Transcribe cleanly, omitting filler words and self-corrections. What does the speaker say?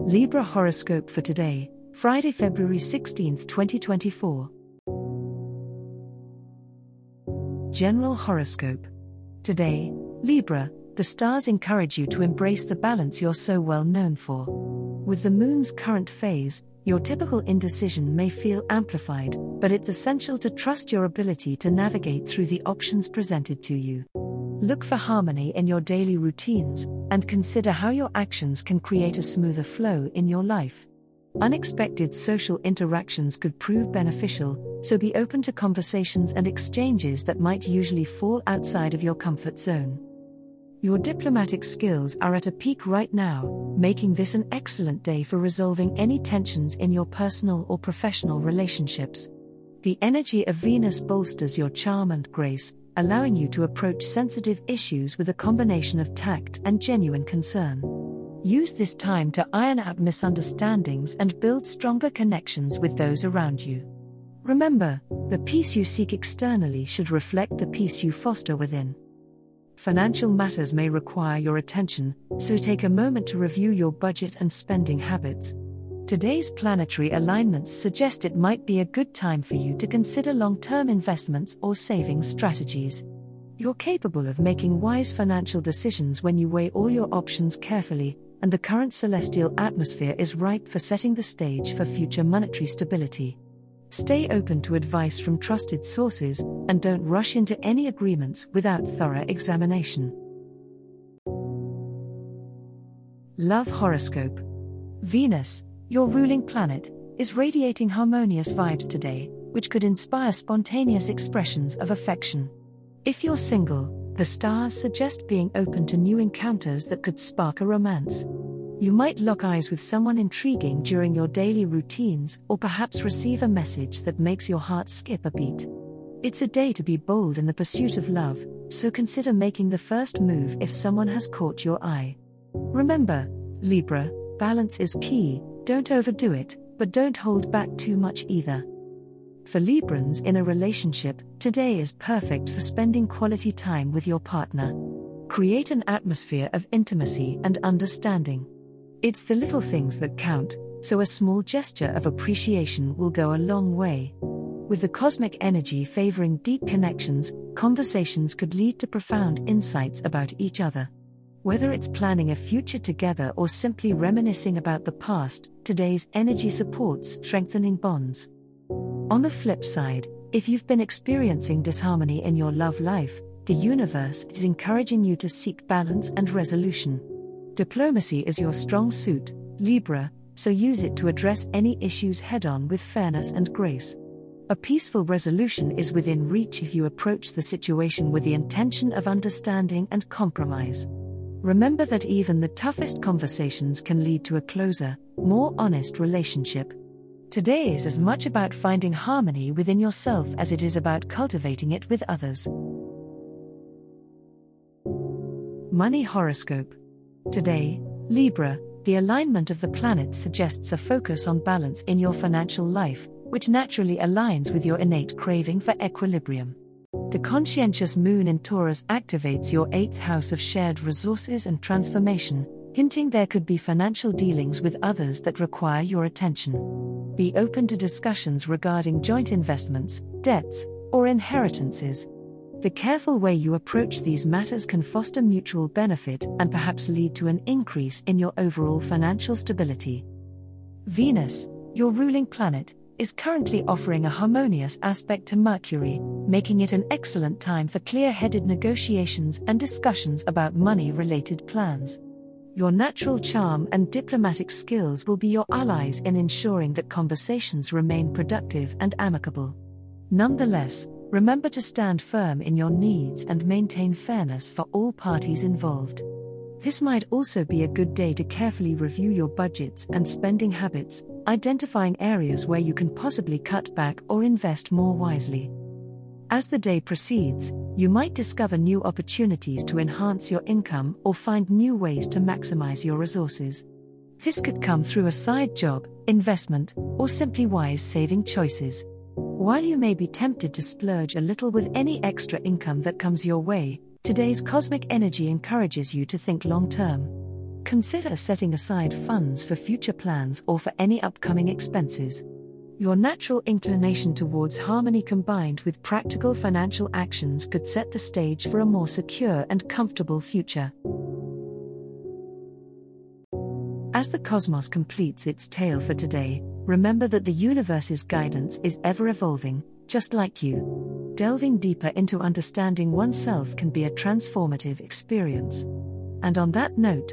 Libra horoscope for today, Friday, February 16, 2024. General horoscope. Today, Libra, the stars encourage you to embrace the balance you're so well known for. With the moon's current phase, your typical indecision may feel amplified, but it's essential to trust your ability to navigate through the options presented to you. Look for harmony in your daily routines, and consider how your actions can create a smoother flow in your life. Unexpected social interactions could prove beneficial, so be open to conversations and exchanges that might usually fall outside of your comfort zone. Your diplomatic skills are at a peak right now, making this an excellent day for resolving any tensions in your personal or professional relationships. The energy of Venus bolsters your charm and grace, allowing you to approach sensitive issues with a combination of tact and genuine concern. Use this time to iron out misunderstandings and build stronger connections with those around you. Remember, the peace you seek externally should reflect the peace you foster within. Financial matters may require your attention, so take a moment to review your budget and spending habits. Today's planetary alignments suggest it might be a good time for you to consider long-term investments or saving strategies. You're capable of making wise financial decisions when you weigh all your options carefully, and the current celestial atmosphere is ripe for setting the stage for future monetary stability. Stay open to advice from trusted sources, and don't rush into any agreements without thorough examination. Love horoscope. Venus, your ruling planet, is radiating harmonious vibes today, which could inspire spontaneous expressions of affection. If you're single, the stars suggest being open to new encounters that could spark a romance. You might lock eyes with someone intriguing during your daily routines, or perhaps receive a message that makes your heart skip a beat. It's a day to be bold in the pursuit of love, so consider making the first move if someone has caught your eye. Remember, Libra, balance is key. Don't overdo it, but don't hold back too much either. For Librans in a relationship, today is perfect for spending quality time with your partner. Create an atmosphere of intimacy and understanding. It's the little things that count, so a small gesture of appreciation will go a long way. With the cosmic energy favoring deep connections, conversations could lead to profound insights about each other. Whether it's planning a future together or simply reminiscing about the past, today's energy supports strengthening bonds. On the flip side, if you've been experiencing disharmony in your love life, the universe is encouraging you to seek balance and resolution. Diplomacy is your strong suit, Libra, so use it to address any issues head-on with fairness and grace. A peaceful resolution is within reach if you approach the situation with the intention of understanding and compromise. Remember that even the toughest conversations can lead to a closer, more honest relationship. Today is as much about finding harmony within yourself as it is about cultivating it with others. Money horoscope. Today, Libra, the alignment of the planets suggests a focus on balance in your financial life, which naturally aligns with your innate craving for equilibrium. The conscientious moon in Taurus activates your 8th house of shared resources and transformation, hinting there could be financial dealings with others that require your attention. Be open to discussions regarding joint investments, debts, or inheritances. The careful way you approach these matters can foster mutual benefit and perhaps lead to an increase in your overall financial stability. Venus, your ruling planet, is currently offering a harmonious aspect to Mercury, making it an excellent time for clear-headed negotiations and discussions about money-related plans. Your natural charm and diplomatic skills will be your allies in ensuring that conversations remain productive and amicable. Nonetheless, remember to stand firm in your needs and maintain fairness for all parties involved. This might also be a good day to carefully review your budgets and spending habits, identifying areas where you can possibly cut back or invest more wisely. As the day proceeds, you might discover new opportunities to enhance your income or find new ways to maximize your resources. This could come through a side job, investment, or simply wise saving choices. While you may be tempted to splurge a little with any extra income that comes your way, today's cosmic energy encourages you to think long-term. Consider setting aside funds for future plans or for any upcoming expenses. Your natural inclination towards harmony combined with practical financial actions could set the stage for a more secure and comfortable future. As the cosmos completes its tale for today, remember that the universe's guidance is ever-evolving, just like you. Delving deeper into understanding oneself can be a transformative experience. And on that note,